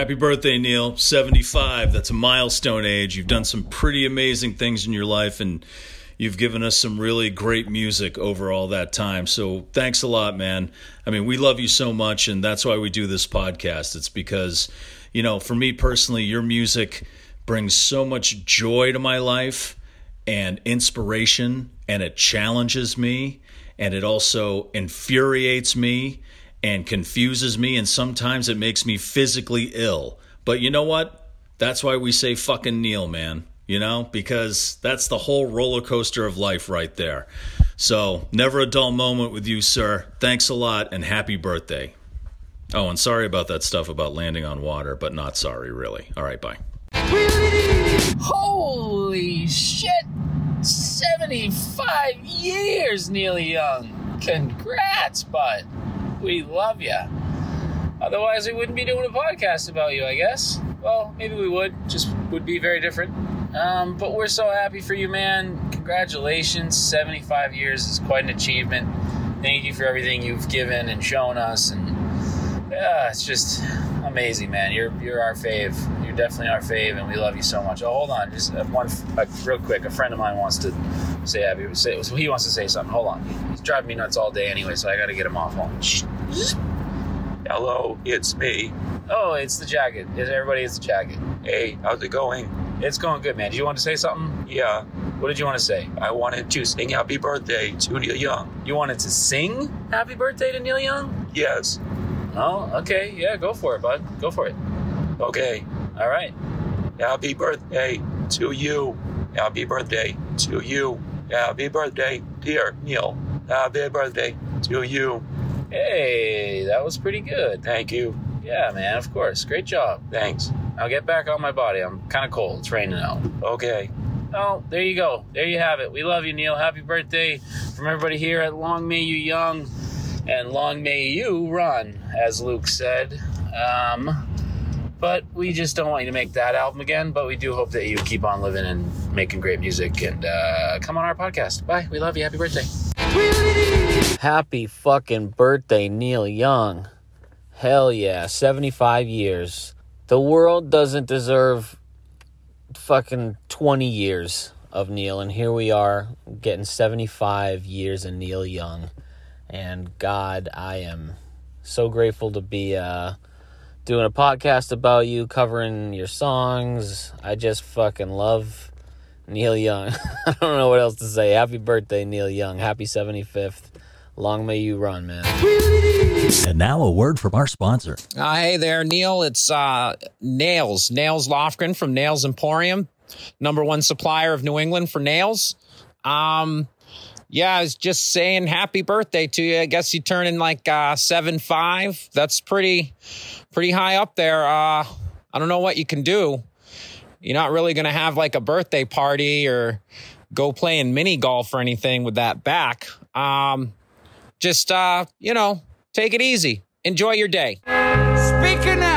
happy birthday, Neil. 75, that's a milestone age. You've done some pretty amazing things in your life, and you've given us some really great music over all that time. So thanks a lot, man. I mean, we love you so much, and that's why we do this podcast. It's because, you know, for me personally, your music brings so much joy to my life and inspiration, and it challenges me, and it also infuriates me and confuses me, and sometimes it makes me physically ill. But you know what? That's why we say fucking Neil, man. You know, because that's the whole roller coaster of life right there. So never a dull moment with you, sir. Thanks a lot, and happy birthday. Oh, and sorry about that stuff about landing on water, but not sorry, really. All right, bye. Holy shit. 75 years, Neil Young. Congrats, bud. We love you. Otherwise, we wouldn't be doing a podcast about you, I guess. Well, maybe we would. Just would be very different. But we're so happy for you, man. Congratulations. 75 years is quite an achievement. Thank you for everything you've given and shown us. And it's just amazing, man. You're our fave. You're definitely our fave, and we love you so much. Oh, hold on. Just real quick. A friend of mine wants to say happy. So he wants to say something. Hold on. He's driving me nuts all day anyway, so I got to get him off. Hello, it's me. Oh, it's the jacket. Everybody, it's the jacket. Hey, how's it going? It's going good, man. Did you want to say something? Yeah. What did you want to say? I wanted to sing happy birthday to Neil Young. You wanted to sing happy birthday to Neil Young? Yes. Oh, okay. Yeah, go for it, bud. Go for it. Okay. All right. Happy birthday to you. Happy birthday to you. Happy birthday, dear Neil. Happy birthday to you. Hey, that was pretty good. Thank you. Yeah, man, of course. Great job. Thanks. I'll get back on my body. I'm kind of cold. It's raining out. Okay. Oh, there you go. There you have it. We love you, Neil. Happy birthday from everybody here at Long May You Young and Long May You Run, as Luke said. But we just don't want you to make that album again, but we do hope that you keep on living and making great music, and come on our podcast. Bye. We love you. Happy birthday. Happy fucking birthday, Neil Young. Hell yeah. 75 years. The world doesn't deserve fucking 20 years of Neil, and here we are getting 75 years of Neil Young, and God, I am so grateful to be doing a podcast about you, covering your songs. I just fucking love Neil Young. I don't know what else to say. Happy birthday, Neil Young. Happy 75th. Long may you run, man. And now a word from our sponsor. Hey there, Neil. It's Nails Lofgren from Nails Emporium, number one supplier of New England for nails. Yeah, I was just saying happy birthday to you. I guess you turn in like 7'5". That's pretty high up there. I don't know what you can do. You're not really going to have like a birthday party or go play in mini golf or anything with that back. Just, you know, take it easy. Enjoy your day. Speaking out.